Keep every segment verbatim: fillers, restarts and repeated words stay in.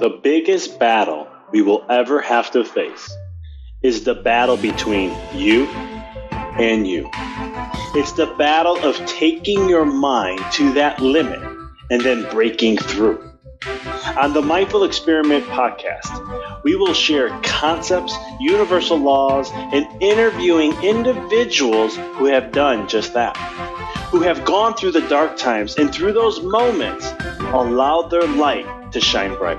The biggest battle we will ever have to face is the battle between you and you. It's the battle of taking your mind to that limit and then breaking through. On the Mindful Experiment podcast, we will share concepts, universal laws, and interviewing individuals who have done just that, who have gone through the dark times and through those moments allowed their light to shine bright.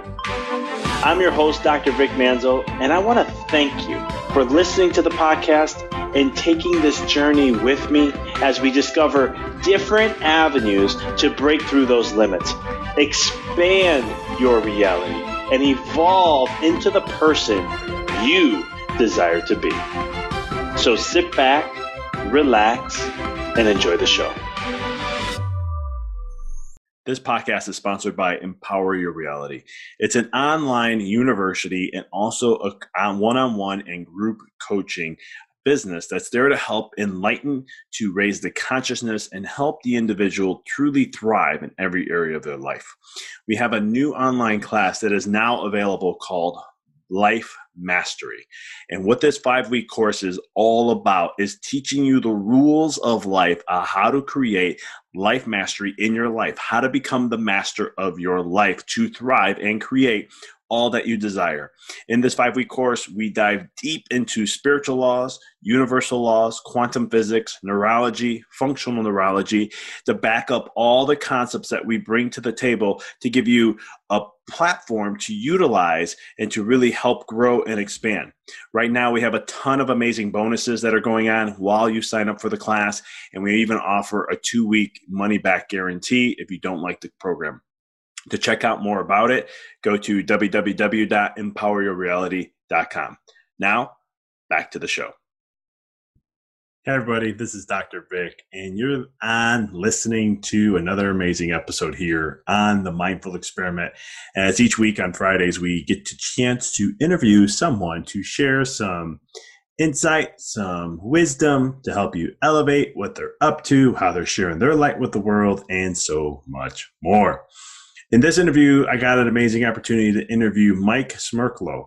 I'm your host, Doctor Rick Manzo, and I want to thank you for listening to the podcast and taking this journey with me as we discover different avenues to break through those limits, expand your reality, and evolve into the person you desire to be. So sit back, relax, and enjoy the show. This podcast is sponsored by Empower Your Reality. It's an online university and also a one-on-one and group coaching business that's there to help enlighten, to raise the consciousness, and help the individual truly thrive in every area of their life. We have a new online class that is now available called Life Mastery. And what this five-week course is all about is teaching you the rules of life, uh, how to create life mastery in your life, how to become the master of your life to thrive and create all that you desire. In this five-week course, we dive deep into spiritual laws, universal laws, quantum physics, neurology, functional neurology, to back up all the concepts that we bring to the table to give you a platform to utilize and to really help grow and expand. Right now, we have a ton of amazing bonuses that are going on while you sign up for the class, and we even offer a two-week money-back guarantee if you don't like the program. To check out more about it, go to w w w dot empower your reality dot com. Now, back to the show. Hey, everybody, this is Doctor Vic, and you're on listening to another amazing episode here on The Mindful Experiment. As each week on Fridays, we get the chance to interview someone to share some insight, some wisdom to help you elevate what they're up to, how they're sharing their light with the world, and so much more. In this interview, I got an amazing opportunity to interview Mike Smerklo,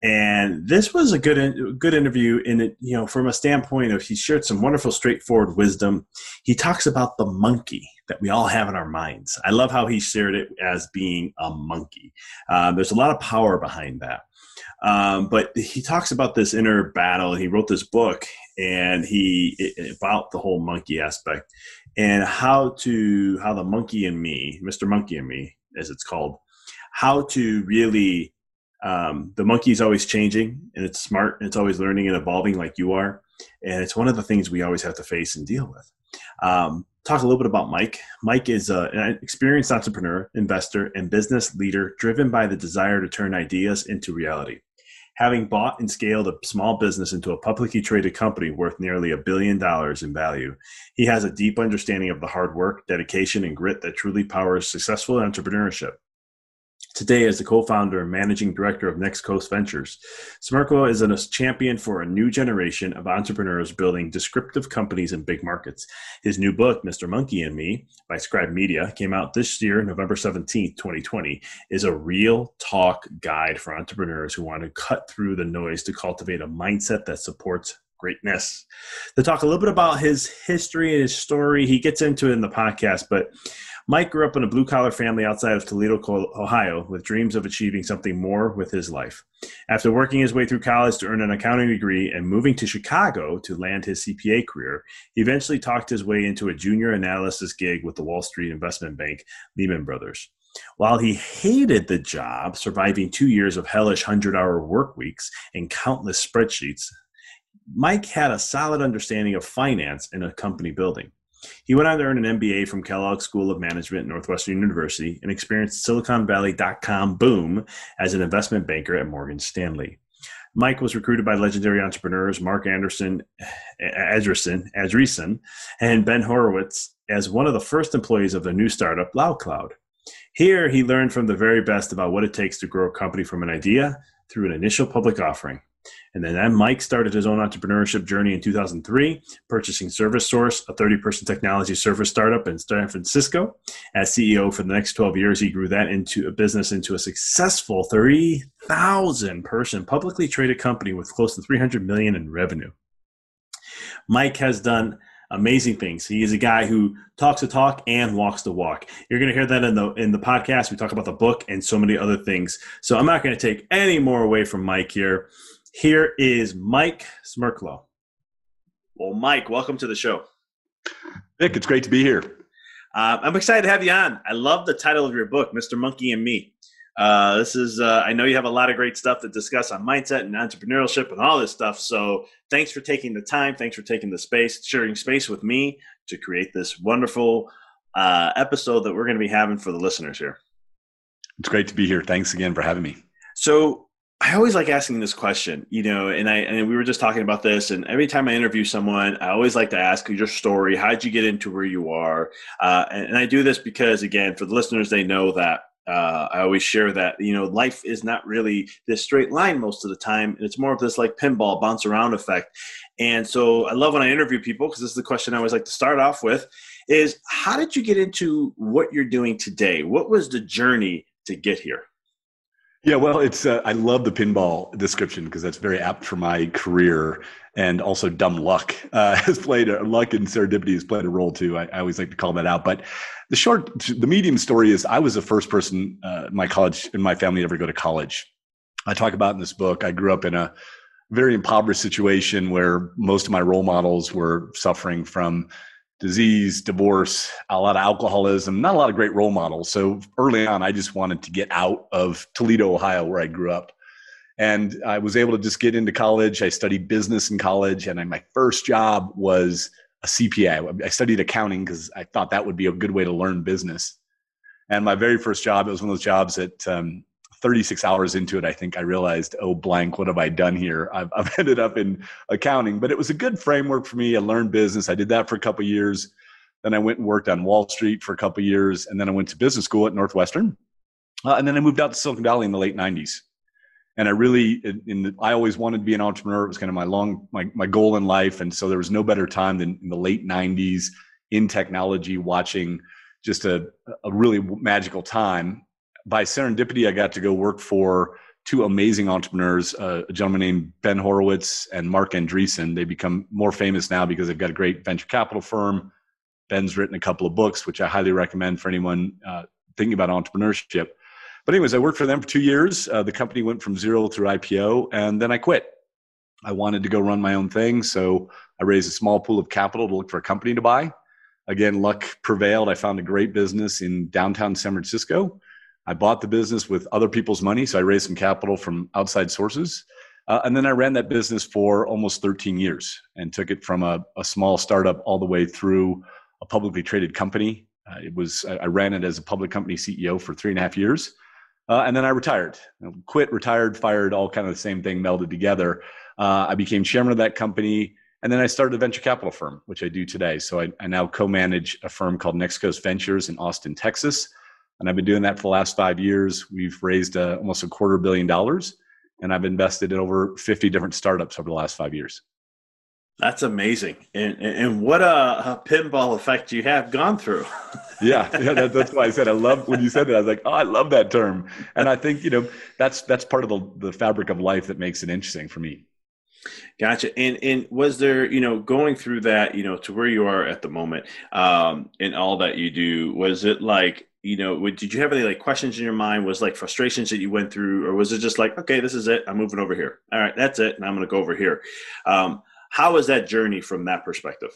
and this was a good, good interview. In it, you know, from a standpoint of he shared some wonderful, straightforward wisdom. He talks about the monkey that we all have in our minds. I love how he shared it as being a monkey. Uh, there's a lot of power behind that. Um, but he talks about this inner battle. He wrote this book and he it, about the whole monkey aspect and how to how the monkey and me, Mister Monkey and Me, as it's called, how to really um, the monkey is always changing and it's smart and it's always learning and evolving like you are. And it's one of the things we always have to face and deal with. Um, talk a little bit about Mike. Mike is a, an experienced entrepreneur, investor, and business leader driven by the desire to turn ideas into reality. Having bought and scaled a small business into a publicly traded company worth nearly a billion dollars in value, he has a deep understanding of the hard work, dedication, and grit that truly powers successful entrepreneurship. Today, as the co-founder and managing director of Next Coast Ventures, Smerklo is a champion for a new generation of entrepreneurs building disruptive companies in big markets. His new book, Mister Monkey and Me, by Scribe Media, came out this year, November seventeenth, twenty twenty, is a real talk guide for entrepreneurs who want to cut through the noise to cultivate a mindset that supports greatness. To talk a little bit about his history and his story, he gets into it in the podcast, but Mike grew up in a blue-collar family outside of Toledo, Ohio, with dreams of achieving something more with his life. After working his way through college to earn an accounting degree and moving to Chicago to land his C P A career, he eventually talked his way into a junior analysis gig with the Wall Street investment bank, Lehman Brothers. While he hated the job, surviving two years of hellish hundred-hour work weeks and countless spreadsheets, Mike had a solid understanding of finance and a company building. He went on to earn an M B A from Kellogg School of Management at Northwestern University and experienced Silicon Valley dot-com boom as an investment banker at Morgan Stanley. Mike was recruited by legendary entrepreneurs Marc Andreessen, Andreessen and Ben Horowitz as one of the first employees of the new startup LoudCloud. Here, he learned from the very best about what it takes to grow a company from an idea through an initial public offering, And then Mike started his own entrepreneurship journey in two thousand three, purchasing ServiceSource, a thirty-person technology service startup in San Francisco. As C E O for the next twelve years, he grew that into a business into a successful three thousand person publicly traded company with close to three hundred million dollars in revenue. Mike has done amazing things. He is a guy who talks the talk and walks the walk. You're going to hear that in the in the podcast. We talk about the book and so many other things. So I'm not going to take any more away from Mike here. Here is Mike Smerklo. Well, Mike, welcome to the show. Vic, it's great to be here. Uh, I'm excited to have you on. I love the title of your book, Mister Monkey and Me. Uh, this is, uh, I know you have a lot of great stuff to discuss on mindset and entrepreneurship and all this stuff. So thanks for taking the time. Thanks for taking the space, sharing space with me to create this wonderful uh, episode that we're going to be having for the listeners here. It's great to be here. Thanks again for having me. So I always like asking this question, you know, and I and we were just talking about this, and every time I interview someone, I always like to ask your story. How'd you get into where you are? Uh, and, and I do this because, again, for the listeners, they know that uh, I always share that, you know, life is not really this straight line most of the time. It's more of this like pinball bounce around effect. And so I love when I interview people, because this is the question I always like to start off with is, how did you get into what you're doing today? What was the journey to get here? Yeah, well, it's uh, I love the pinball description because that's very apt for my career, and also dumb luck uh, has played a, luck and serendipity has played a role too. I, I always like to call that out. But the short, the medium story is I was the first person uh, in my college in my family to ever go to college. I talk about in this book. I grew up in a very impoverished situation where most of my role models were suffering from disease, divorce, a lot of alcoholism, not a lot of great role models. So early on, I just wanted to get out of Toledo, Ohio, where I grew up. And I was able to just get into college. I studied business in college, and my first job was a C P A. I studied accounting because I thought that would be a good way to learn business. And my very first job, it was one of those jobs that um, thirty-six hours into it, I think I realized, oh, blank, what have I done here? I've, I've ended up in accounting, but it was a good framework for me. I learned business. I did that for a couple of years. Then I went and worked on Wall Street for a couple of years. And then I went to business school at Northwestern. Uh, and then I moved out to Silicon Valley in the late nineties. And I really, in the, I always wanted to be an entrepreneur. It was kind of my long, my, my goal in life. And so there was no better time than in the late nineties in technology, watching just a, a really magical time. By serendipity, I got to go work for two amazing entrepreneurs, uh, a gentleman named Ben Horowitz and Marc Andreessen. They become more famous now because they've got a great venture capital firm. Ben's written a couple of books, which I highly recommend for anyone uh, thinking about entrepreneurship. But anyways, I worked for them for two years. Uh, the company went from zero through I P O, and then I quit. I wanted to go run my own thing, so I raised a small pool of capital to look for a company to buy. Again, luck prevailed. I found a great business in downtown San Francisco. I bought the business with other people's money, so I raised some capital from outside sources. Uh, and then I ran that business for almost thirteen years and took it from a, a small startup all the way through a publicly traded company. Uh, it was I, I ran it as a public company C E O for three and a half years. Uh, and then I retired. I quit, retired, fired, all kind of the same thing melded together. Uh, I became chairman of that company. And then I started a venture capital firm, which I do today. So I, I now co-manage a firm called Next Coast Ventures in Austin, Texas. And I've been doing that for the last five years. We've raised uh, almost a quarter billion dollars, and I've invested in over fifty different startups over the last five years. That's amazing. And and what a, a pinball effect you have gone through. yeah, yeah that, that's why I said I love when you said that. I was like, oh, I love that term. And I think, you know, that's that's part of the, the fabric of life that makes it interesting for me. Gotcha. And and was there, you know, going through that, you know, to where you are at the moment um, and all that you do, was it like, you know, did you have any like questions in your mind? Was like frustrations that you went through, or was it just like, okay, this is it. I'm moving over here. All right, that's it. And I'm going to go over here. Um, how was that journey from that perspective?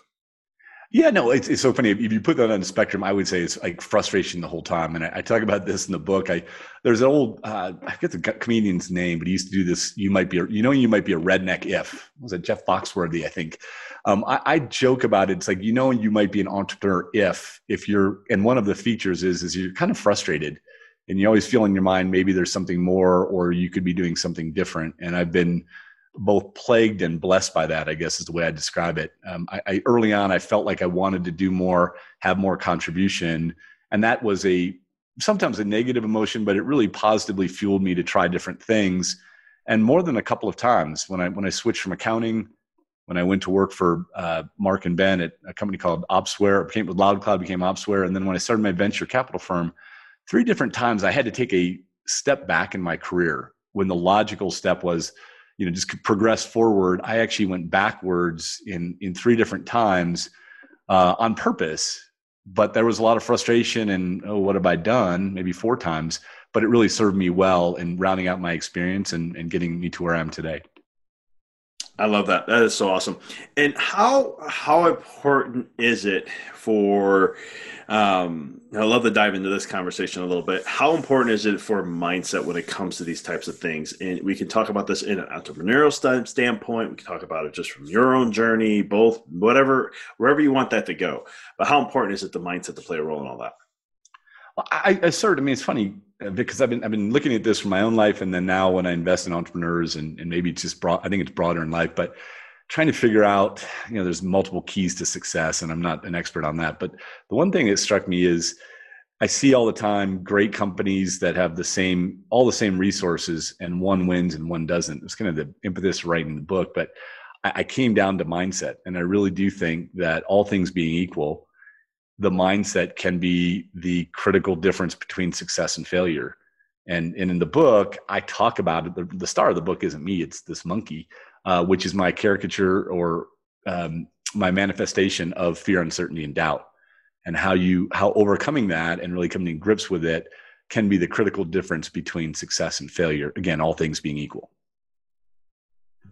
Yeah, no, it's, it's so funny. If you put that on the spectrum, I would say it's like frustration the whole time. And I, I talk about this in the book. I, there's an old, uh, I forget the comedian's name, but he used to do this. You might be, a, you know, you might be a redneck if. Was it Jeff Foxworthy? I think. Um, I, I joke about it. It's like, you know, you might be an entrepreneur if, if you're, and one of the features is, is you're kind of frustrated and you always feel in your mind, maybe there's something more, or you could be doing something different. And I've been both plagued and blessed by that, I guess is the way I describe it. Um, I, I, early on, I felt like I wanted to do more, have more contribution. And that was a, sometimes a negative emotion, but it really positively fueled me to try different things. And more than a couple of times when I, when I switched from accounting, when I went to work for uh, Mark and Ben at a company called Opsware, became LoudCloud, became Opsware. And then when I started my venture capital firm, three different times I had to take a step back in my career when the logical step was, you know, just progress forward. I actually went backwards in, in three different times uh, on purpose, but there was a lot of frustration and, oh, what have I done? Maybe four times, but it really served me well in rounding out my experience and, and getting me to where I am today. I love that. That is so awesome. And how how important is it for, um, I love to dive into this conversation a little bit. How important is it for mindset when it comes to these types of things? And we can talk about this in an entrepreneurial st- standpoint. We can talk about it just from your own journey, both, whatever, wherever you want that to go. But how important is it, the mindset, to play a role in all that? Well, I, I certainly, I mean, it's funny, because I've been I've been looking at this from my own life, and then now when I invest in entrepreneurs, and, and maybe it's just broad, I think it's broader in life, but trying to figure out, you know, there's multiple keys to success, and I'm not an expert on that. But the one thing that struck me is I see all the time great companies that have the same, all the same resources, and one wins and one doesn't. It's kind of the impetus right in the book, but I, I came down to mindset, and I really do think that all things being equal, the mindset can be the critical difference between success and failure. And, and in the book, I talk about it. The, the star of the book isn't me, it's this monkey, uh, which is my caricature or um, my manifestation of fear, uncertainty, and doubt, and how you, how overcoming that and really coming to grips with it can be the critical difference between success and failure. Again, all things being equal.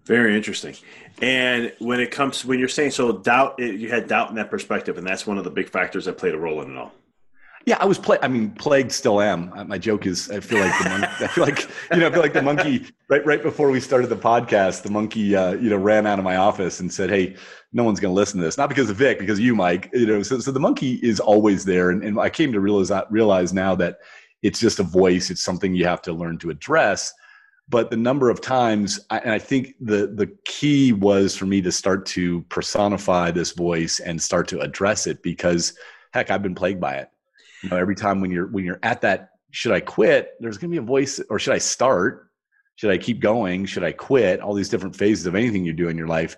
Very interesting. And when it comes, when you're saying, so doubt, you had doubt in that perspective, and that's one of the big factors that played a role in it all. Yeah, I was play. I mean, plagued, still am. My joke is, I feel like the monkey. I feel like you know, I feel like the monkey. Right, right before we started the podcast, the monkey, uh, you know, ran out of my office and said, "Hey, no one's going to listen to this." Not because of Vic, because of you, Mike. You know, so so the monkey is always there, and, and I came to realize realize now that it's just a voice. It's something you have to learn to address. But the number of times, and I think the, the key was for me to start to personify this voice and start to address it, because heck, I've been plagued by it. You know, every time when you're, when you're at that, should I quit? There's going to be a voice, or should I start? Should I keep going? Should I quit? All these different phases of anything you do in your life,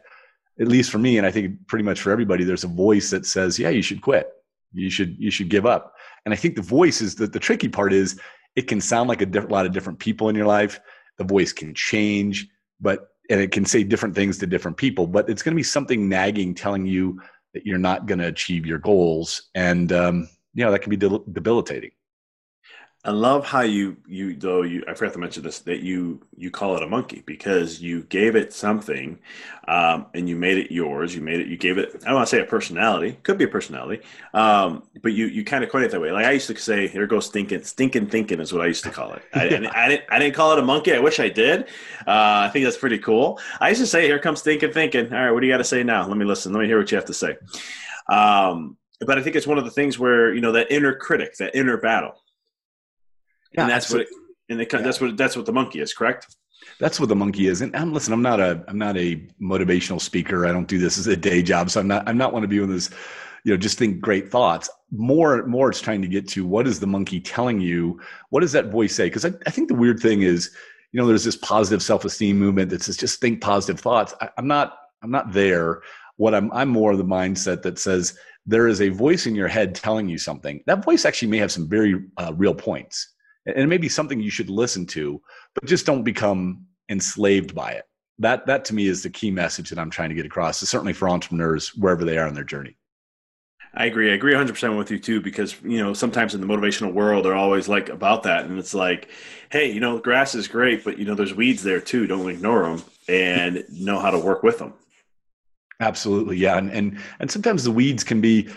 at least for me, and I think pretty much for everybody, there's a voice that says, yeah, you should quit. You should, you should give up. And I think the voice is that the tricky part is it can sound like a diff- lot of different people in your life. The voice can change, but, and it can say different things to different people, but it's going to be something nagging, telling you that you're not going to achieve your goals. And, um, you know, that can be de- debilitating. I love how you, you, though you, I forgot to mention this, that you, you call it a monkey, because you gave it something, um, and you made it yours. You made it, you gave it, I don't want to say a personality, could be a personality. Um, but you, you kind of coined it that way. Like I used to say, here goes stinking, stinking thinking is what I used to call it. I, yeah. I, didn't, I didn't, I didn't call it a monkey. I wish I did. Uh, I think that's pretty cool. I used to say, here comes stinking thinking. All right, what do you got to say now? Let me listen. Let me hear what you have to say. Um, but I think it's one of the things where, you know, that inner critic, that inner battle. Yeah, and that's so, what, it, and it, that's yeah. what that's what the monkey is, correct? That's what the monkey is. And I'm, listen, I'm not a I'm not a motivational speaker. I don't do this as a day job, so I'm not I'm not one to be one of those, you know, just think great thoughts. More more, it's trying to get to, what is the monkey telling you? What does that voice say? Because I, I think the weird thing is, you know, there's this positive self-esteem movement that says just think positive thoughts. I, I'm not I'm not there. What I'm I'm more of the mindset that says there is a voice in your head telling you something. That voice actually may have some very uh, real points. And it may be something you should listen to, but just don't become enslaved by it. That, that to me is the key message that I'm trying to get across, certainly for entrepreneurs, wherever they are in their journey. I agree. I agree one hundred percent with you too, because, you know, sometimes in the motivational world, they're always like about that. And it's like, hey, you know, grass is great, but you know, there's weeds there too. Don't ignore them and know how to work with them. Absolutely. Yeah. And, and, and sometimes the weeds can be,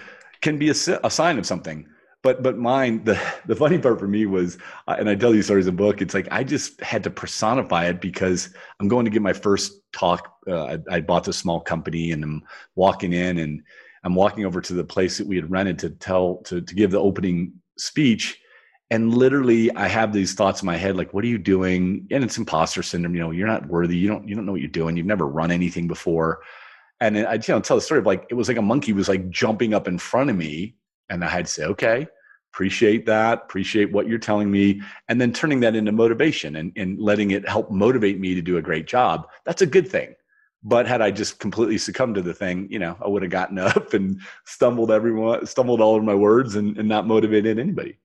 can be a, a sign of something. But but mine, the, the funny part for me was, and I tell these stories in the book, it's like I just had to personify it, because I'm going to give my first talk. Uh, I, I bought this small company, and I'm walking in, and I'm walking over to the place that we had rented to tell to, to give the opening speech. And literally, I have these thoughts in my head, like, what are you doing? And it's imposter syndrome. You know, you're not worthy. You don't you don't know what you're doing. You've never run anything before. And I, you know, tell the story of, like, it was like a monkey was like jumping up in front of me, and I had to say, okay, appreciate that, appreciate what you're telling me, and then turning that into motivation and, and letting it help motivate me to do a great job. That's a good thing. But had I just completely succumbed to the thing, you know, I would have gotten up and stumbled everyone, stumbled all of my words and, and not motivated anybody.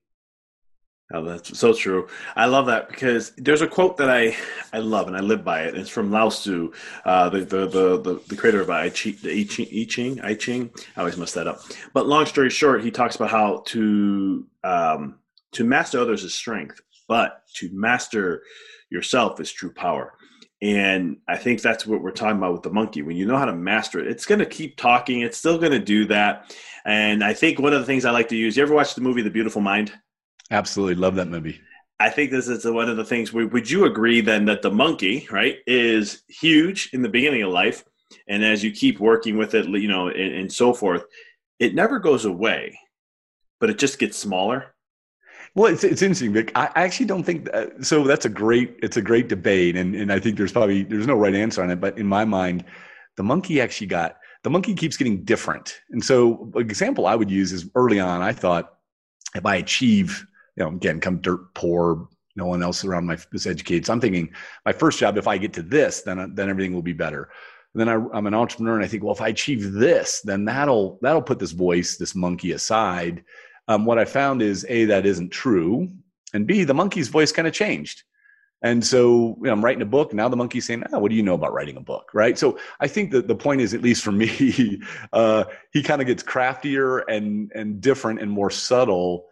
Oh, that's so true. I love that, because there's a quote that I, I love and I live by it. It's from Lao Tzu, uh, the, the, the, the, the creator of I Ching, I Ching, I Ching. I always mess that up. But long story short, he talks about how to, um, to master others is strength, but to master yourself is true power. And I think that's what we're talking about with the monkey. When you know how to master it, it's going to keep talking. It's still going to do that. And I think one of the things I like to use, you ever watch the movie, The Beautiful Mind? Absolutely. Love that movie. I think this is one of the things. Would you agree then that the monkey, right, is huge in the beginning of life? And as you keep working with it, you know, and, and so forth, it never goes away, but it just gets smaller. Well, it's, it's interesting, Vic. I actually don't think that, so that's a great, it's a great debate. And, and I think there's probably, there's no right answer on it. But in my mind, the monkey actually got, the monkey keeps getting different. And so an example I would use is early on, I thought if I achieve, you know, again, come dirt poor, no one else around my is educated. So I'm thinking my first job, if I get to this, then, then everything will be better. And then I, I'm an entrepreneur and I think, well, if I achieve this, then that'll, that'll put this voice, this monkey aside. Um, what I found is A, that isn't true. And B, the monkey's voice kind of changed. And so you know, I'm writing a book. Now the monkey's saying, oh, what do you know about writing a book? Right. So I think that the point is, at least for me, uh, he kind of gets craftier and, and different and more subtle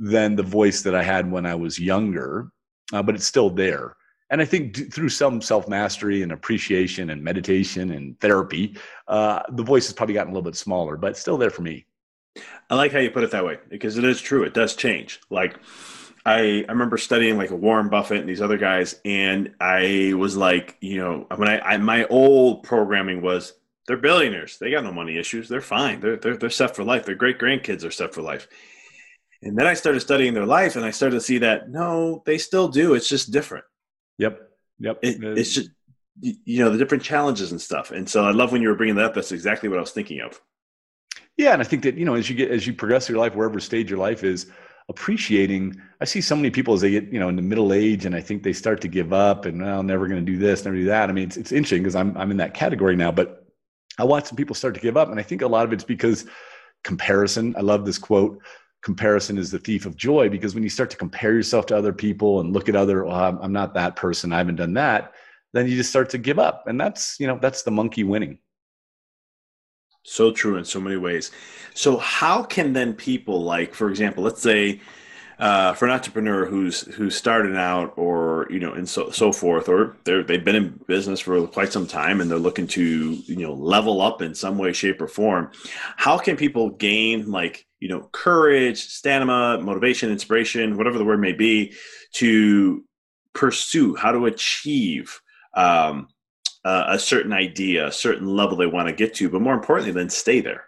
than the voice that I had when I was younger, uh, but it's still there. And I think d- through some self-mastery and appreciation and meditation and therapy, uh, the voice has probably gotten a little bit smaller, but it's still there for me. I like how you put it that way, because it is true. It does change. Like I, I remember studying like a Warren Buffett and these other guys. And I was like, you know, when I, I, my old programming was they're billionaires. They got no money issues. They're fine. They're, they're, they're set for life. Their great grandkids are set for life. And then I started studying their life and I started to see that, no, they still do. It's just different. Yep. Yep. It, it's just, you know, the different challenges and stuff. And so I love when you were bringing that up. That's exactly what I was thinking of. Yeah. And I think that, you know, as you get, as you progress through your life, wherever stage your life is, appreciating, I see so many people as they get, you know, into middle age and I think they start to give up and well, never going to do this, never do that. I mean, it's, it's interesting because I'm, I'm in that category now, but I watch some people start to give up. And I think a lot of it's because comparison. I love this quote, comparison is the thief of joy, because when you start to compare yourself to other people and look at other, oh, I'm not that person. I haven't done that. Then you just start to give up. And that's, you know, that's the monkey winning. So true in so many ways. So how can then people, like, for example, let's say uh, for an entrepreneur who's who started out, or you know, and so so forth, or they're they've been in business for quite some time and they're looking to you know level up in some way, shape, or form. How can people gain like you know courage, stamina, motivation, inspiration, whatever the word may be, to pursue, how to achieve Um, Uh, a certain idea, a certain level they want to get to, but more importantly, then stay there.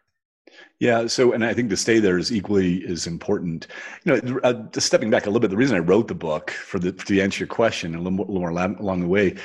Yeah. So, and I think to stay there is equally as important. You know, uh, just stepping back a little bit, the reason I wrote the book for the, to answer your question a little more, a little more la- along the way,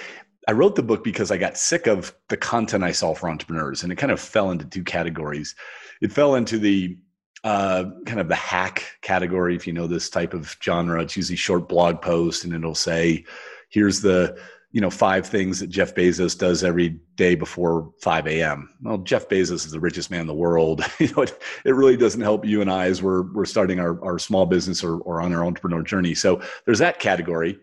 I wrote the book because I got sick of the content I saw for entrepreneurs, and it kind of fell into two categories. It fell into the uh, kind of the hack category. If you know this type of genre, it's usually short blog posts and it'll say, here's the, you know, five things that Jeff Bezos does every day before five a.m. Well, Jeff Bezos is the richest man in the world. You know, it, it really doesn't help you and I as we're, we're starting our, our small business or, or on our entrepreneur journey. So there's that category.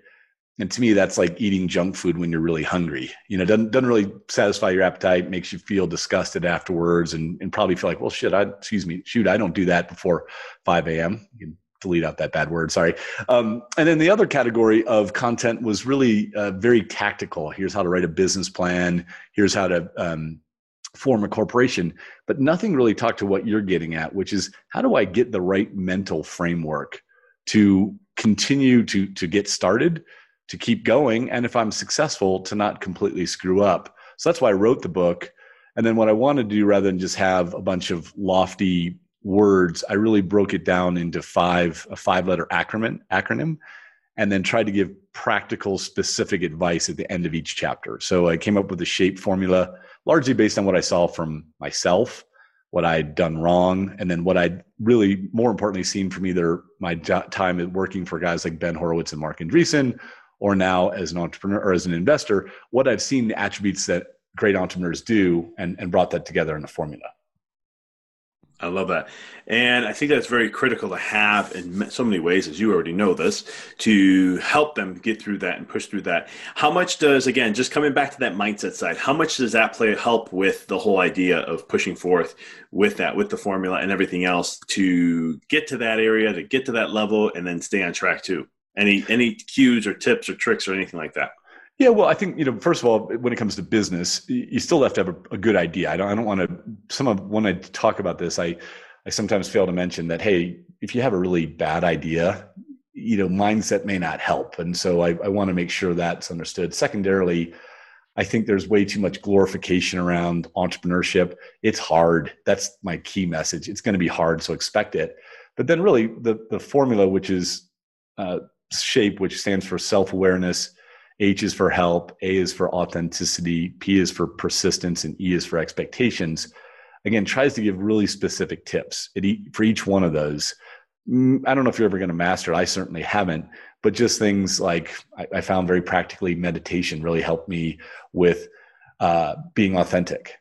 And to me, that's like eating junk food when you're really hungry. You know, doesn't, doesn't really satisfy your appetite, makes you feel disgusted afterwards and, and probably feel like, well, shit, I, excuse me, shoot, I don't do that before five a.m. You can delete out that bad word. Sorry. Um, and then the other category of content was really uh, very tactical. Here's how to write a business plan. Here's how to um, form a corporation, but nothing really talked to what you're getting at, which is how do I get the right mental framework to continue to, to get started, to keep going. And if I'm successful, to not completely screw up. So that's why I wrote the book. And then what I wanted to do, rather than just have a bunch of lofty words, I really broke it down into five, a five-letter acronym, acronym, and then tried to give practical, specific advice at the end of each chapter. So I came up with a shape formula, largely based on what I saw from myself, what I'd done wrong, and then what I'd really, more importantly, seen from either my time working for guys like Ben Horowitz and Marc Andreessen, or now as an entrepreneur or as an investor, what I've seen the attributes that great entrepreneurs do, and, and brought that together in a formula. I love that. And I think that's very critical to have in so many ways, as you already know this, to help them get through that and push through that. How much does, again, just coming back to that mindset side, how much does that play help with the whole idea of pushing forth with that, with the formula and everything else to get to that area, to get to that level, and then stay on track too? Any, any cues or tips or tricks or anything like that? Yeah, well, I think, you know, first of all, when it comes to business, you still have to have a, a good idea. I don't, I don't want to, some of, when I talk about this, I, I sometimes fail to mention that, hey, if you have a really bad idea, you know, mindset may not help. And so I, I want to make sure that's understood. Secondarily, I think there's way too much glorification around entrepreneurship. It's hard. That's my key message. It's going to be hard, so expect it. But then really the, the formula, which is uh, SHAPE, which stands for self-awareness, H is for help, A is for authenticity, P is for persistence, and E is for expectations. Again, tries to give really specific tips for each one of those. I don't know if you're ever going to master it. I certainly haven't, but just things like I found very practically meditation really helped me with uh, being authentic,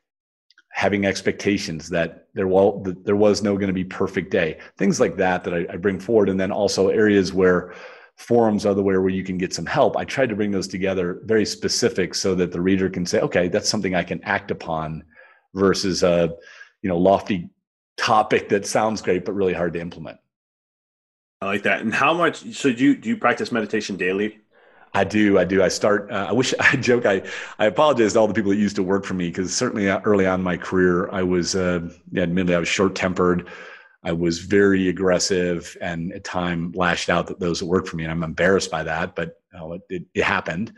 having expectations that there will, that there was no going to be perfect day, things like that that I, I bring forward. And then also areas where forums other way where you can get some help. I tried to bring those together very specific so that the reader can say, okay, that's something I can act upon versus a, you know, lofty topic that sounds great, but really hard to implement. I like that. And how much, so do you, do you practice meditation daily? I do. I do. I start, uh, I wish I joke. I, I apologize to all the people that used to work for me, because certainly early on in my career, I was, uh, yeah, admittedly I was short tempered. I was very aggressive and at time lashed out at those that worked for me. And I'm embarrassed by that, but oh, it, it, it happened.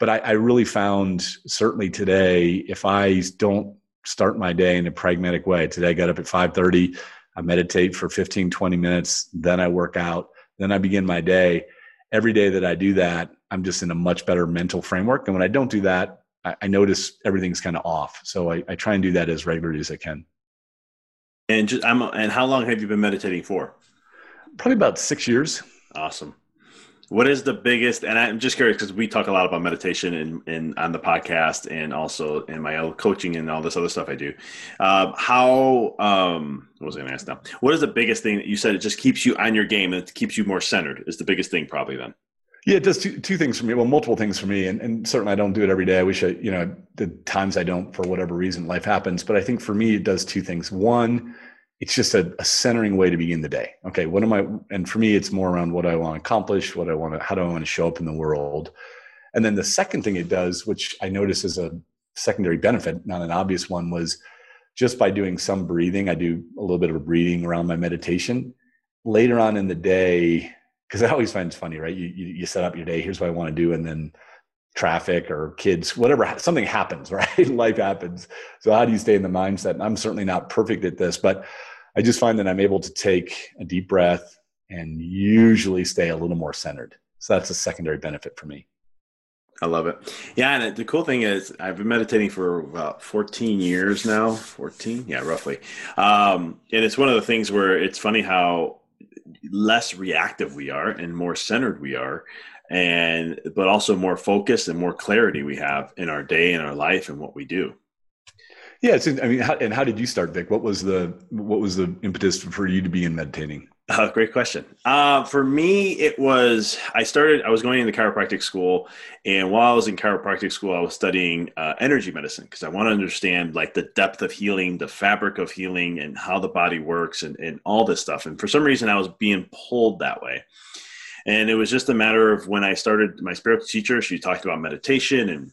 But I, I really found certainly today, if I don't start my day in a pragmatic way, today I got up at five thirty, I meditate for fifteen, twenty minutes, then I work out, then I begin my day. Every day that I do that, I'm just in a much better mental framework. And when I don't do that, I, I notice everything's kind of off. So I, I try and do that as regularly as I can. And just, I'm, and how long have you been meditating for? Probably about six years. Awesome. What is the biggest, and I'm just curious because we talk a lot about meditation and, and on the podcast and also in my own coaching and all this other stuff I do. Uh, how, um, what was I going to ask now? What is the biggest thing that you said? It just keeps you on your game and it keeps you more centered is the biggest thing probably then. Yeah, it does two, two things for me. Well, multiple things for me. And, and certainly I don't do it every day. I wish I, you know, the times I don't for whatever reason, life happens. But I think for me, it does two things. One, it's just a, a centering way to begin the day. Okay, what am I, and for me, it's more around what I want to accomplish, what I want to, how do I want to show up in the world? And then the second thing it does, which I notice is a secondary benefit, not an obvious one, was just by doing some breathing. I do a little bit of a breathing around my meditation. Later on in the day, because I always find it's funny, right? You, you you set up your day, here's what I want to do, and then traffic or kids, whatever, something happens, right? Life happens. So how do you stay in the mindset? And I'm certainly not perfect at this, but I just find that I'm able to take a deep breath and usually stay a little more centered. So that's a secondary benefit for me. I love it. Yeah. And the cool thing is I've been meditating for about fourteen years now, fourteen. Yeah, roughly. Um, and it's one of the things where it's funny how less reactive we are and more centered we are, and but also more focus and more clarity we have in our day and our life and what we do. Yeah, it's, I mean, how, and how did you start, Vic? What was the what was the impetus for you to be in meditating? Uh, great question. Uh, for me, it was I started. I was going into chiropractic school, and while I was in chiropractic school, I was studying uh, energy medicine because I want to understand like the depth of healing, the fabric of healing, and how the body works, and, and all this stuff. And for some reason, I was being pulled that way. And it was just a matter of when I started my spiritual teacher. She talked about meditation and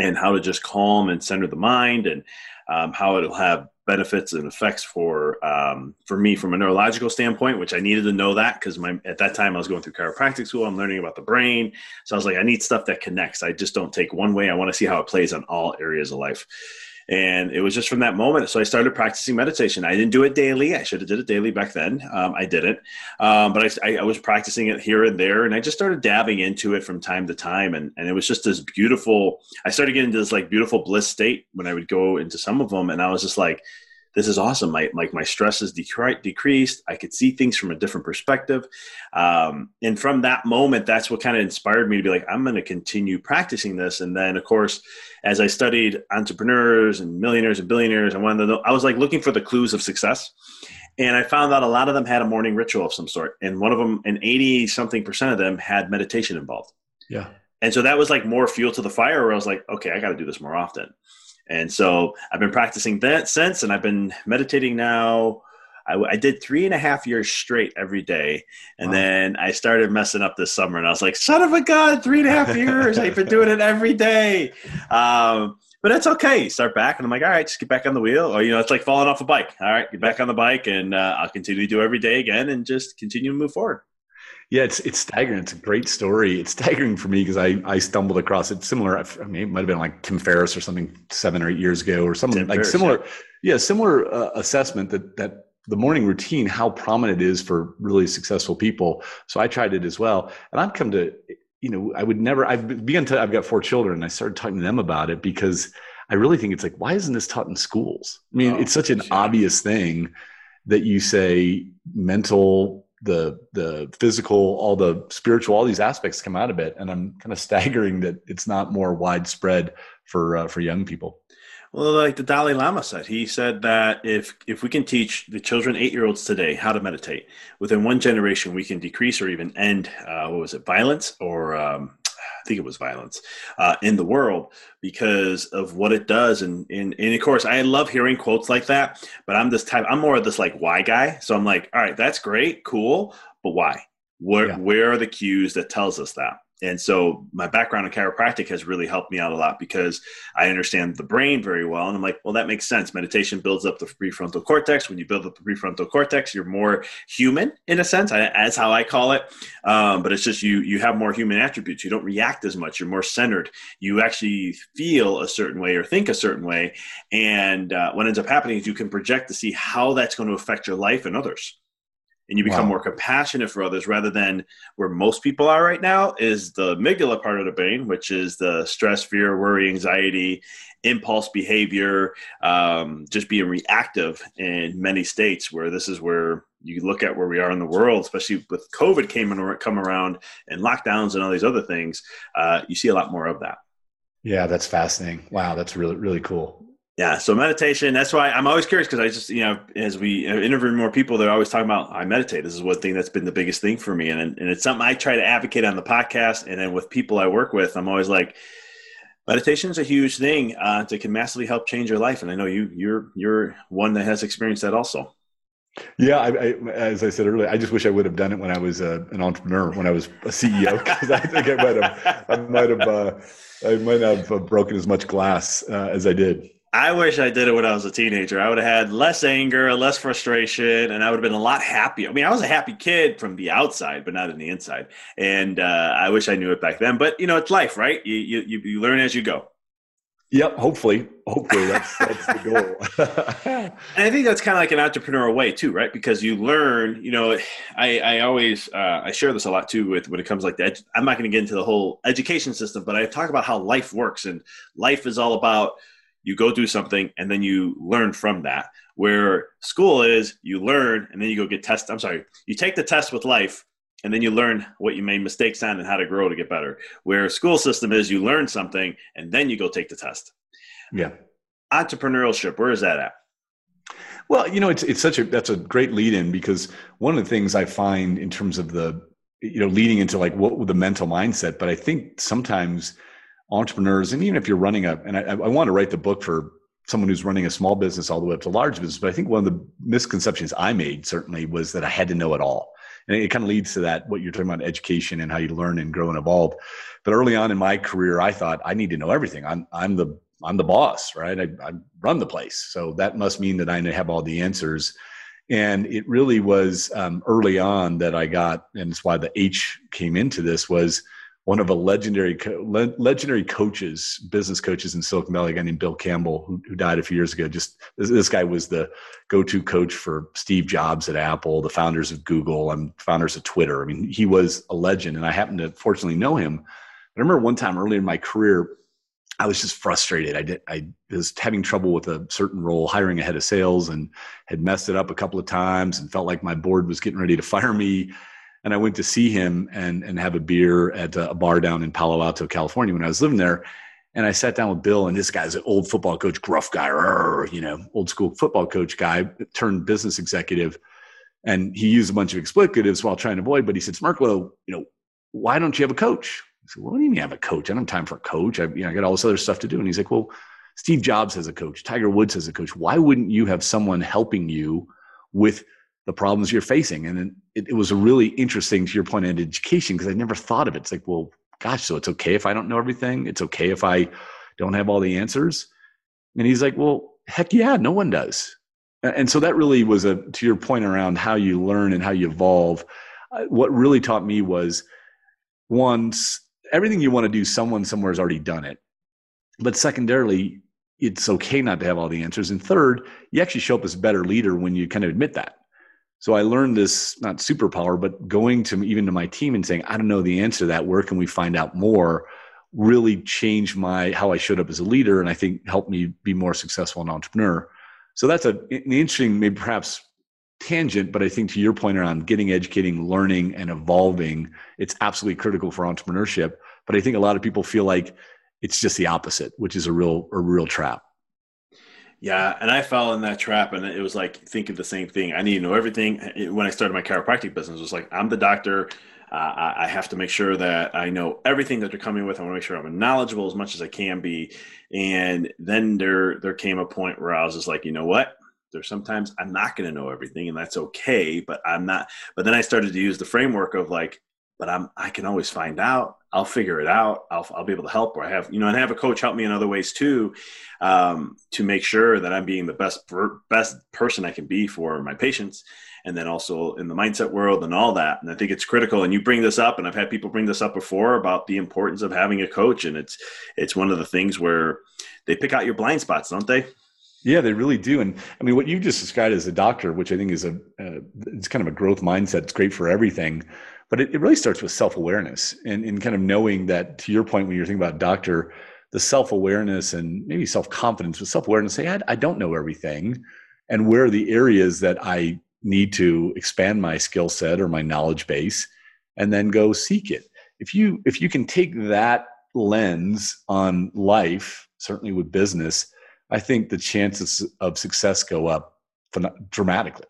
and how to just calm and center the mind, and um, how it'll have benefits and effects for um, for me from a neurological standpoint, which I needed to know that because my at that time I was going through chiropractic school. I'm learning about the brain. So I was like, I need stuff that connects. I just don't take one way. I want to see how it plays on all areas of life. And it was just from that moment. So I started practicing meditation. I didn't do it daily. I should have did it daily back then. Um, I didn't. Um, but I, I, I was practicing it here and there. And I just started dabbing into it from time to time. And, and it was just this beautiful, I started getting into this like beautiful bliss state when I would go into some of them. And I was just like, this is awesome. My, my, my stress is decre- decreased. I could see things from a different perspective. Um, and from that moment, that's what kind of inspired me to be like, I'm going to continue practicing this. And then of course, as I studied entrepreneurs and millionaires and billionaires, I wanted to know, I was like looking for the clues of success. And I found out a lot of them had a morning ritual of some sort. And one of them, an eighty something percent of them had meditation involved. Yeah. And so that was like more fuel to the fire where I was like, okay, I got to do this more often. And so I've been practicing that since, and I've been meditating now. I, I did three and a half years straight every day. And wow. Then I started messing up this summer and I was like, son of a gun, three and a half years. I've been doing it every day. Um, but that's okay. Start back. And I'm like, all right, just get back on the wheel. Or, you know, it's like falling off a bike. All right, get back on the bike and uh, I'll continue to do every day again and just continue to move forward. Yeah, it's it's staggering. It's a great story. It's staggering for me because I, I stumbled across it similar. I mean, it might have been like Tim Ferriss or something seven or eight years ago or something Tim like Ferriss, similar. Yeah, yeah similar uh, assessment that that the morning routine, how prominent it is for really successful people. So I tried it as well. And I've come to, you know, I would never, I've begun to, I've got four children. And I started talking to them about it because I really think it's like, why isn't this taught in schools? I mean, oh, it's such an sure. obvious thing that you say mental, the the physical, all the spiritual, all these aspects come out of it. And I'm kind of staggering that it's not more widespread for uh, for young people. Well, like the Dalai Lama said, he said that if if we can teach the children, eight-year-olds today, how to meditate, within one generation, we can decrease or even end, uh, what was it, violence or um, I think it was violence uh, in the world because of what it does. And, and, and of course, I love hearing quotes like that, but I'm this type, I'm more of this like why guy. So I'm like, all right, that's great, cool, but why? Where, yeah. where are the cues that tells us that? And so my background in chiropractic has really helped me out a lot because I understand the brain very well. And I'm like, well, that makes sense. Meditation builds up the prefrontal cortex. When you build up the prefrontal cortex, you're more human in a sense. I, that's how I call it. Um, but it's just you you have more human attributes. You don't react as much. You're more centered. You actually feel a certain way or think a certain way. And uh, what ends up happening is you can project to see how that's going to affect your life and others. And you become wow. more compassionate for others rather than where most people are right now is the amygdala part of the brain, which is the stress, fear, worry, anxiety, impulse behavior, um, just being reactive in many states where this is where you look at where we are in the world, especially with COVID came and come around and lockdowns and all these other things. Uh, you see a lot more of that. Yeah, that's fascinating. Wow. That's really, really cool. Yeah. So meditation, that's why I'm always curious. Cause I just, you know, as we interview more people, they're always talking about, I meditate. This is one thing that's been the biggest thing for me. And, and it's something I try to advocate on the podcast. And then with people I work with, I'm always like, meditation is a huge thing uh, that can massively help change your life. And I know you, you're, you're one that has experienced that also. Yeah, I, I, as I said earlier, I just wish I would have done it when I was uh, an entrepreneur, when I was a C E O, because I think I might have, I might have, uh, I might not have broken as much glass uh, as I did. I wish I did it when I was a teenager. I would have had less anger, less frustration, and I would have been a lot happier. I mean, I was a happy kid from the outside, but not in the inside. And uh, I wish I knew it back then. But, you know, it's life, right? You you, you learn as you go. Yep, hopefully. Hopefully, that's, that's the goal. And I think that's kind of like an entrepreneurial way too, right? Because you learn, you know, I, I always, uh, I share this a lot too with when it comes like that. I'm not going to get into the whole education system, but I talk about how life works and life is all about you go do something and then you learn from that. Where school is, you learn and then you go get tested. I'm sorry, you take the test with life and then you learn what you made mistakes on and how to grow to get better. Where school system is, you learn something and then you go take the test. Yeah. Entrepreneurship, where is that at? Well, you know, it's it's such a that's a great lead in because one of the things I find in terms of the, you know, leading into like what the mental mindset, but I think sometimes entrepreneurs, and even if you're running up, and I, I want to write the book for someone who's running a small business all the way up to large business, but I think one of the misconceptions I made certainly was that I had to know it all. And it kind of leads to that, what you're talking about, education and how you learn and grow and evolve. But early on in my career, I thought I need to know everything. I'm, I'm the, I'm the boss, right? I, I run the place. So that must mean that I have all the answers. And it really was um, early on that I got, and it's why the H came into this was, one of a legendary legendary coaches, business coaches in Silicon Valley, a guy named Bill Campbell, who, who died a few years ago. Just this, this guy was the go-to coach for Steve Jobs at Apple, the founders of Google, and founders of Twitter. I mean, he was a legend, and I happened to fortunately know him. But I remember one time early in my career, I was just frustrated. I did, I was having trouble with a certain role, hiring a head of sales, and had messed it up a couple of times and felt like my board was getting ready to fire me. And I went to see him and, and have a beer at a bar down in Palo Alto, California, when I was living there. And I sat down with Bill, and this guy's an old football coach, gruff guy, rrr, you know, old school football coach guy, turned business executive. And he used a bunch of expletives while trying to avoid, but he said, Smerklo, you know, why don't you have a coach? I said, well, what do you mean I have a coach? I don't have time for a coach. I, you know, I got all this other stuff to do. And he's like, well, Steve Jobs has a coach. Tiger Woods has a coach. Why wouldn't you have someone helping you with the problems you're facing? And then it, it was a really interesting, to your point, in education, because I never thought of it. It's like, well, gosh, so it's okay if I don't know everything. It's okay if I don't have all the answers. And he's like, well, heck yeah, no one does. And so that really was a, to your point around how you learn and how you evolve. What really taught me was, once, everything you want to do, someone somewhere has already done it. But secondarily, it's okay not to have all the answers. And third, you actually show up as a better leader when you kind of admit that. So I learned this, not superpower, but going to even to my team and saying, I don't know the answer to that. Where can we find out more? Really changed my, how I showed up as a leader, and I think helped me be more successful an entrepreneur. So that's a, an interesting, maybe perhaps tangent, but I think to your point around getting, educating, learning, and evolving, it's absolutely critical for entrepreneurship. But I think a lot of people feel like it's just the opposite, which is a real, a real trap. Yeah. And I fell in that trap, and it was like, think of the same thing. I need to know everything. When I started my chiropractic business, it was like, I'm the doctor. Uh, I have to make sure that I know everything that they're coming with. I want to make sure I'm knowledgeable as much as I can be. And then there, there came a point where I was just like, you know what? There's sometimes I'm not going to know everything, and that's okay, but I'm not, but then I started to use the framework of like, but I'm, I can always find out. I'll figure it out. I'll, I'll be able to help, or I have, you know, and have a coach help me in other ways too, um, to make sure that I'm being the best, best person I can be for my patients. And then also in the mindset world and all that. And I think it's critical. And you bring this up, and I've had people bring this up before about the importance of having a coach. And it's, it's one of the things where they pick out your blind spots, don't they? Yeah, they really do. And I mean, what you just described as a doctor, which I think is a, uh, it's kind of a growth mindset. It's great for everything, but it, it really starts with self-awareness and, and kind of knowing that, to your point, when you're thinking about doctor, the self-awareness and maybe self-confidence, but self-awareness, say, I, I don't know everything. And where are the areas that I need to expand my skill set or my knowledge base, and then go seek it. If you, if you can take that lens on life, certainly with business, I think the chances of success go up dramatically.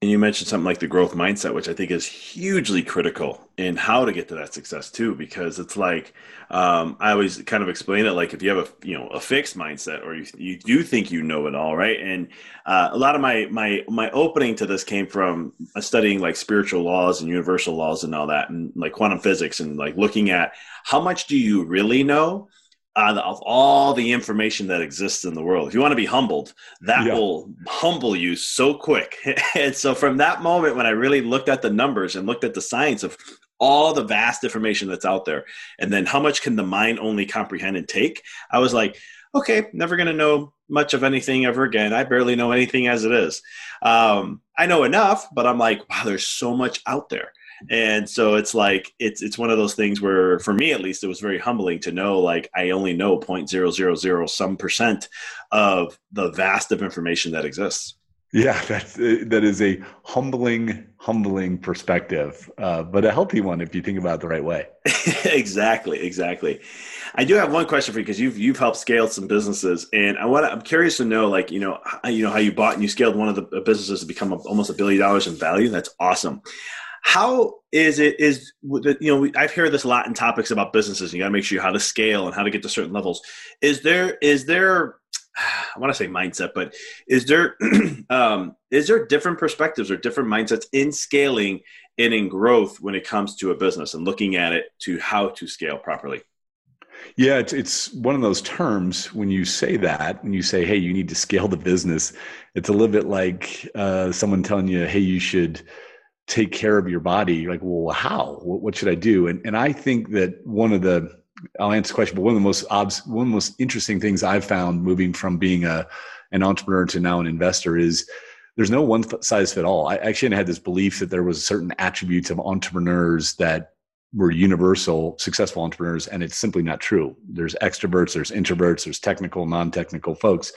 And you mentioned something like the growth mindset, which I think is hugely critical in how to get to that success too, because it's like, um, I always kind of explain it like, if you have a, you know, a fixed mindset, or you, you do think you know it all, right? And uh, a lot of my, my, my opening to this came from studying like spiritual laws and universal laws and all that, and like quantum physics, and like looking at how much do you really know Uh, of all the information that exists in the world. If you want to be humbled, that yeah. will humble you so quick. And so from that moment, when I really looked at the numbers and looked at the science of all the vast information that's out there, and then how much can the mind only comprehend and take, I was like, okay, never going to know much of anything ever again. I barely know anything as it is. Um, I know enough, but I'm like, wow, there's so much out there. And so it's like, it's, it's one of those things where, for me, at least, it was very humbling to know, like, I only know zero point zero zero zero some percent of the vast of information that exists. Yeah. That's, that is a humbling, humbling perspective, uh, but a healthy one if you think about it the right way. Exactly. Exactly. I do have one question for you, because you've, you've helped scale some businesses, and I want to, I'm curious to know, like, you know, how, you know, how you bought and you scaled one of the businesses to become a, almost a billion dollars in value. That's awesome. How is it, is, you know, I've heard this a lot in topics about businesses. You got to make sure how to scale and how to get to certain levels. Is there, is there, I want to say mindset, but is there, um, is there different perspectives or different mindsets in scaling and in growth when it comes to a business and looking at it to how to scale properly? Yeah, it's, it's one of those terms when you say that, when you say, hey, you need to scale the business, it's a little bit like uh, someone telling you, hey, you should take care of your body. You're like, well, how, what, what should I do? And and I think that one of the, I'll answer the question, but one of the most obs, one of the most interesting things I've found moving from being a, an entrepreneur to now an investor is there's no one size fit all. I actually had this belief that there was certain attributes of entrepreneurs that we're universal successful entrepreneurs, and it's simply not true. There's extroverts, there's introverts, there's technical, non-technical folks.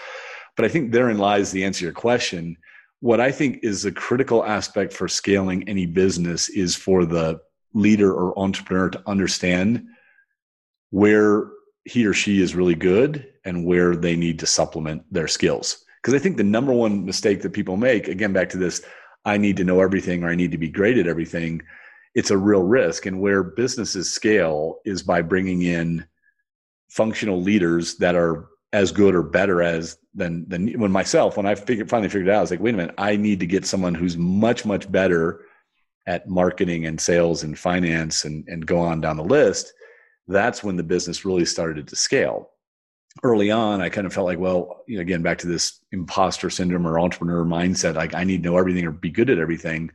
But I think therein lies the answer to your question. What I think is a critical aspect for scaling any business is for the leader or entrepreneur to understand where he or she is really good and where they need to supplement their skills. Because I think the number one mistake that people make, again, back to this, I need to know everything or I need to be great at everything, it's a real risk. And where businesses scale is by bringing in functional leaders that are as good or better as than, than when myself, when I figured, finally figured it out, I was like, wait a minute, I need to get someone who's much, much better at marketing and sales and finance and, and go on down the list. That's when the business really started to scale. Early on, I kind of felt like, well, you know, again, back to this imposter syndrome or entrepreneur mindset, like I need to know everything or be good at everything.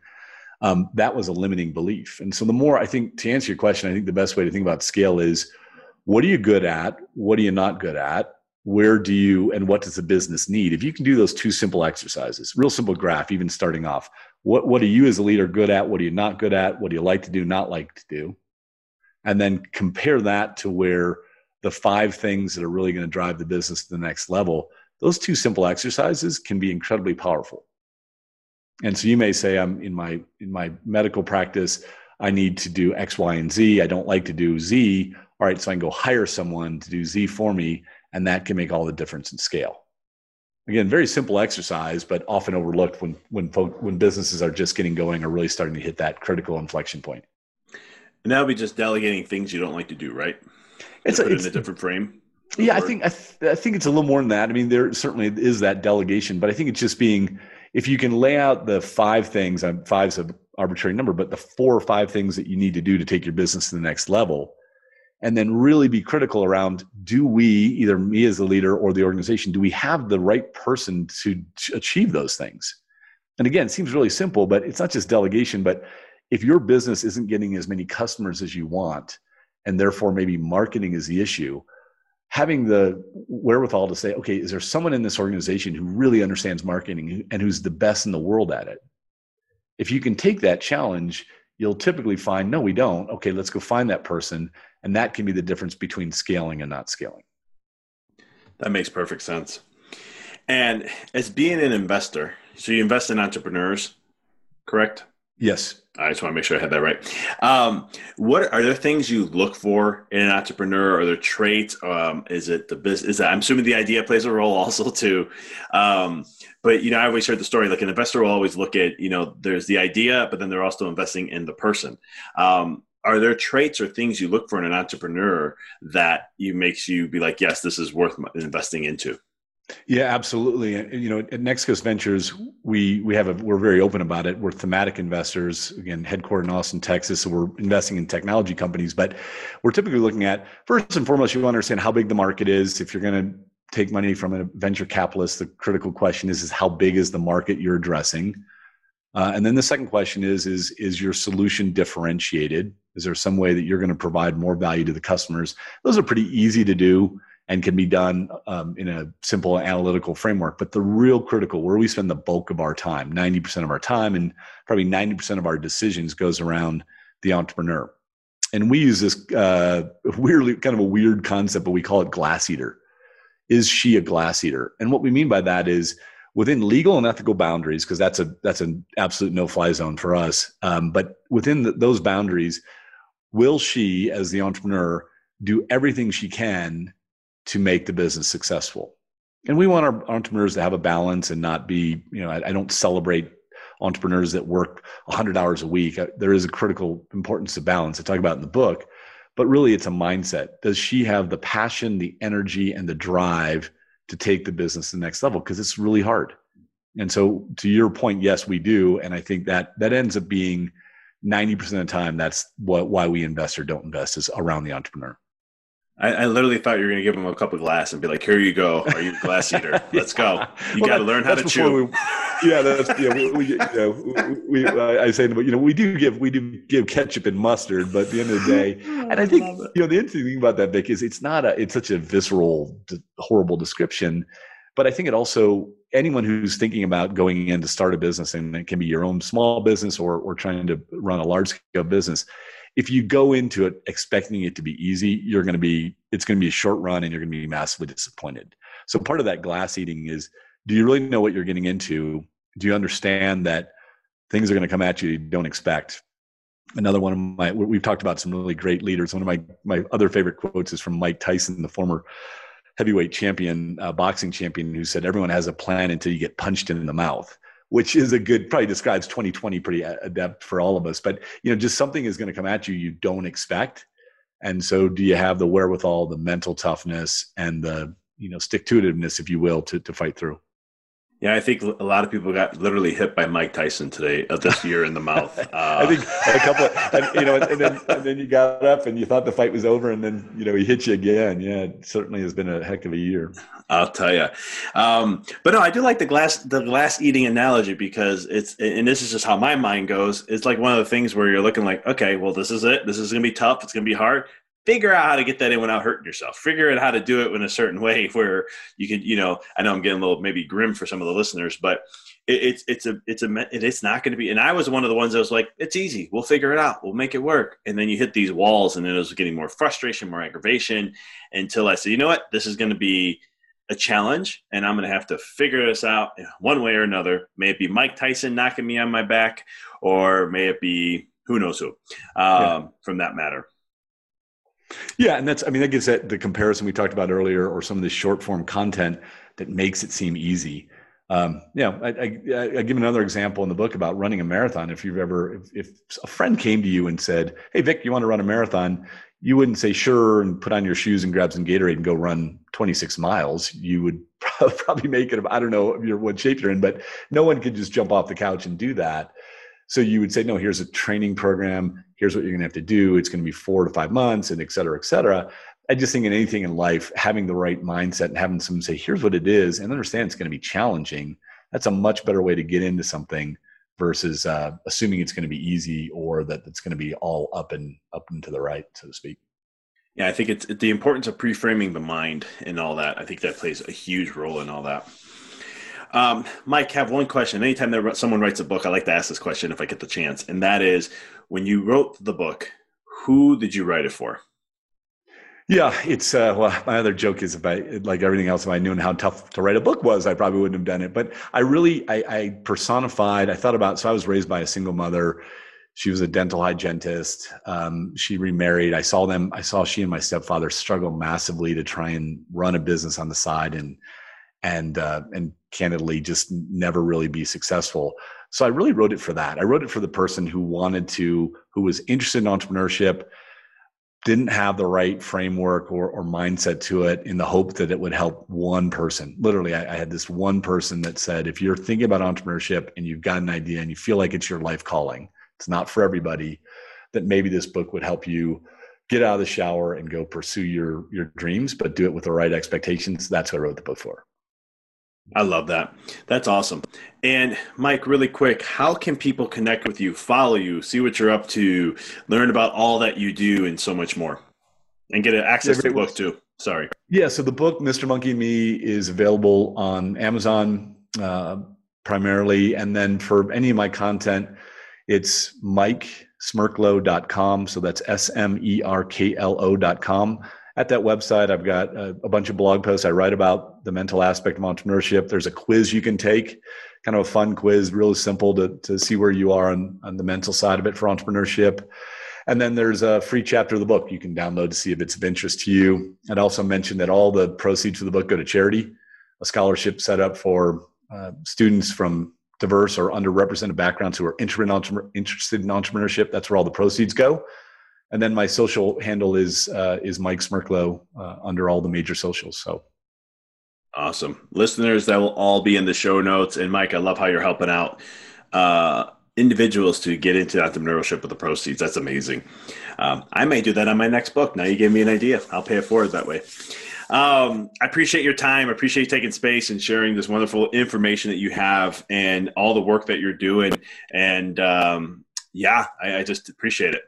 Um, that was a limiting belief. And so the more, I think, to answer your question, I think the best way to think about scale is, what are you good at? What are you not good at? Where do you, and what does the business need? If you can do those two simple exercises, real simple graph, even starting off, what, what are you as a leader good at? What are you not good at? What do you like to do, not like to do? And then compare that to where the five things that are really going to drive the business to the next level. Those two simple exercises can be incredibly powerful. And so you may say, I'm in my, in my medical practice, I need to do X, Y, and Z. I don't like to do Z. All right, so I can go hire someone to do Z for me, and that can make all the difference in scale. Again, very simple exercise, but often overlooked when, when, folk, when businesses are just getting going or really starting to hit that critical inflection point. And that would be just delegating things you don't like to do, right? It's, a, put it's in a different frame. Yeah, I think, I, th- I think it's a little more than that. I mean, there certainly is that delegation, but I think it's just being, if you can lay out the five things, five's an arbitrary number, but the four or five things that you need to do to take your business to the next level, and then really be critical around, do we, either me as the leader or the organization, do we have the right person to achieve those things? And again, it seems really simple, but it's not just delegation, but if your business isn't getting as many customers as you want, and therefore maybe marketing is the issue, having the wherewithal to say, okay, is there someone in this organization who really understands marketing and who's the best in the world at it? If you can take that challenge, you'll typically find, no, we don't. Okay, let's go find that person. And that can be the difference between scaling and not scaling. That makes perfect sense. And as being an investor, so you invest in entrepreneurs, correct? Yes. I just want to make sure I had that right. Um, what are there things you look for in an entrepreneur? Are there traits? Um, is it the business? Is that, I'm assuming the idea plays a role also too. Um, but you know, I always heard the story, like an investor will always look at, you know, there's the idea, but then they're also investing in the person. Um, are there traits or things you look for in an entrepreneur that you makes you be like, yes, this is worth investing into? Yeah, absolutely. And, you know, at Next Coast Ventures, we we have a we're very open about it. We're thematic investors, again, headquartered in Austin, Texas. So we're investing in technology companies, but we're typically looking at, first and foremost, you want to understand how big the market is. If you're going to take money from a venture capitalist, the critical question is is how big is the market you're addressing? Uh, and then the second question is is is your solution differentiated? Is there some way that you're going to provide more value to the customers? Those are pretty easy to do and can be done um, in a simple analytical framework. But the real critical, where we spend the bulk of our time, ninety percent of our time and probably ninety percent of our decisions, goes around the entrepreneur. And we use this uh, weirdly, kind of a weird concept, but we call it glass eater. Is she a glass eater? And what we mean by that is, within legal and ethical boundaries, because that's a that's an absolute no-fly zone for us, um, but within the, those boundaries, will she, as the entrepreneur, do everything she can to make the business successful? And we want our entrepreneurs to have a balance and not be, you know, I, I don't celebrate entrepreneurs that work one hundred hours a week. There is a critical importance to balance I talk about in the book, but really it's a mindset. Does she have the passion, the energy, and the drive to take the business to the next level? Because it's really hard. And so to your point, yes, we do. And I think that that ends up being ninety percent of the time, that's what, why we invest or don't invest, is around the entrepreneur. I, I literally thought you were going to give them a cup of glass and be like, here you go. Are you a glass eater? Let's go. You well, got to learn how to chew. We, yeah, that's, yeah, we, we, you know, we, we, uh, I say, but you know, we do give, we do give ketchup and mustard, but at the end of the day, and I think, you know, the interesting thing about that, Vic, is it's not a, it's such a visceral, horrible description, but I think it also, anyone who's thinking about going in to start a business, and it can be your own small business or, or trying to run a large scale business, if you go into it expecting it to be easy, you're going to be, it's going to be a short run and you're going to be massively disappointed. So part of that glass eating is, do you really know what you're getting into? Do you understand that things are going to come at you you don't expect? Another one of my, we've talked about some really great leaders. One of my, my other favorite quotes is from Mike Tyson, the former heavyweight champion, uh, boxing champion, who said, everyone has a plan until you get punched in the mouth, which is a good, probably describes twenty twenty pretty adept for all of us. But, you know, just something is going to come at you you don't expect. And so do you have the wherewithal, the mental toughness, and the, you know, stick-to-itiveness, if you will, to, to fight through? Yeah, I think a lot of people got literally hit by Mike Tyson today, uh, this year in the mouth. Uh, I think a couple, of, and, you know, and then, and then you got up and you thought the fight was over, and then, you know, he hit you again. Yeah, it certainly has been a heck of a year. I'll tell you. Um, but no, I do like the glass, the glass eating analogy, because it's, and this is just how my mind goes. It's like one of the things where you're looking like, okay, well, this is it. This is going to be tough. It's going to be hard. Figure out how to get that in without hurting yourself. Figure out how to do it in a certain way where you could, you know, I know I'm getting a little maybe grim for some of the listeners, but it, it's, it's a, it's a, it's not going to be. And I was one of the ones that was like, it's easy. We'll figure it out. We'll make it work. And then you hit these walls, and then it was getting more frustration, more aggravation, until I said, you know what, this is going to be a challenge, and I'm going to have to figure this out one way or another. May it be Mike Tyson knocking me on my back, or may it be who knows who, um, yeah. from that matter. Yeah. And that's, I mean, that gives that the comparison we talked about earlier, or some of the short form content that makes it seem easy. Um, yeah. I, I, I give another example in the book about running a marathon. If you've ever, if, if a friend came to you and said, hey, Vic, you want to run a marathon? You wouldn't say sure and put on your shoes and grab some Gatorade and go run twenty-six miles. You would probably make it, I don't know if you're, what shape you're in, but no one could just jump off the couch and do that. So you would say, no, here's a training program. Here's what you're going to have to do. It's going to be four to five months and et cetera, et cetera. I just think in anything in life, having the right mindset and having someone say, here's what it is, and understand it's going to be challenging. That's a much better way to get into something versus uh, assuming it's going to be easy, or that it's going to be all up and up and to the right, so to speak. Yeah, I think it's the importance of pre-framing the mind and all that. I think that plays a huge role in all that. Um, Mike, have one question. Anytime that someone writes a book, I like to ask this question if I get the chance. And that is, when you wrote the book, who did you write it for? Yeah, it's, uh, well, my other joke is, if I, like everything else, if I knew how tough to write a book was, I probably wouldn't have done it. But I really, I, I personified, I thought about, so I was raised by a single mother. She was a dental hygienist. Um, she remarried. I saw them, I saw she and my stepfather struggle massively to try and run a business on the side, and and uh, and candidly just never really be successful. So I really wrote it for that. I wrote it for the person who wanted to, who was interested in entrepreneurship, didn't have the right framework or, or mindset to it, in the hope that it would help one person. Literally, I, I had this one person that said, if you're thinking about entrepreneurship and you've got an idea and you feel like it's your life calling, it's not for everybody, that maybe this book would help you get out of the shower and go pursue your, your dreams, but do it with the right expectations. That's what I wrote the book for. I love that. That's awesome. And Mike, really quick, how can people connect with you, follow you, see what you're up to, learn about all that you do, and so much more, and get access yeah, to the book too? Sorry. Yeah. So the book, Mister Monkey and Me, is available on Amazon uh, primarily. And then for any of my content, it's mike smerklo dot com. So that's S M E R K L O dot com. At that website, I've got a, a bunch of blog posts. I write about the mental aspect of entrepreneurship. There's a quiz you can take, kind of a fun quiz, really simple to, to see where you are on, on the mental side of it for entrepreneurship. And then there's a free chapter of the book you can download to see if it's of interest to you. I'd also mention that all the proceeds for the book go to charity, a scholarship set up for uh, students from diverse or underrepresented backgrounds who are interested in entrepreneurship. That's where all the proceeds go. And then my social handle is uh, is Mike Smerklo uh, under all the major socials. So, awesome. Listeners, that will all be in the show notes. And Mike, I love how you're helping out uh, individuals to get into entrepreneurship with the proceeds. That's amazing. Um, I may do that on my next book. Now you gave me an idea. I'll pay it forward that way. Um, I appreciate your time. I appreciate you taking space and sharing this wonderful information that you have and all the work that you're doing. And um, yeah, I, I just appreciate it.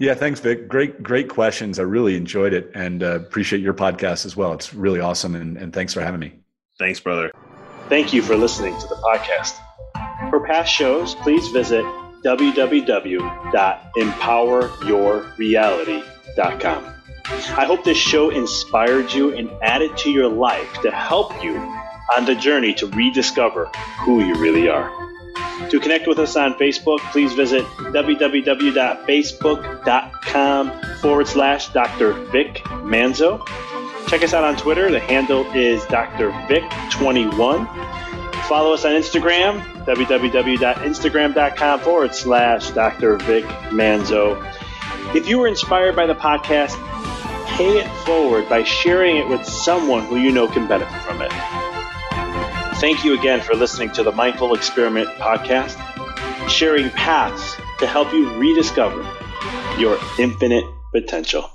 Yeah, thanks, Vic. Great, great questions. I really enjoyed it, and uh, appreciate your podcast as well. It's really awesome, and, and thanks for having me. Thanks, brother. Thank you for listening to the podcast. For past shows, please visit w w w dot empower your reality dot com. I hope this show inspired you and added to your life to help you on the journey to rediscover who you really are. To connect with us on Facebook, please visit w w w dot facebook dot com forward slash Doctor Vic Manzo. Check us out on Twitter. The handle is Doctor Vic twenty-one. Follow us on Instagram, w w w dot instagram dot com forward slash Doctor Vic Manzo. If you were inspired by the podcast, pay it forward by sharing it with someone who you know can benefit from it. Thank you again for listening to the Mindful Experiment podcast, sharing paths to help you rediscover your infinite potential.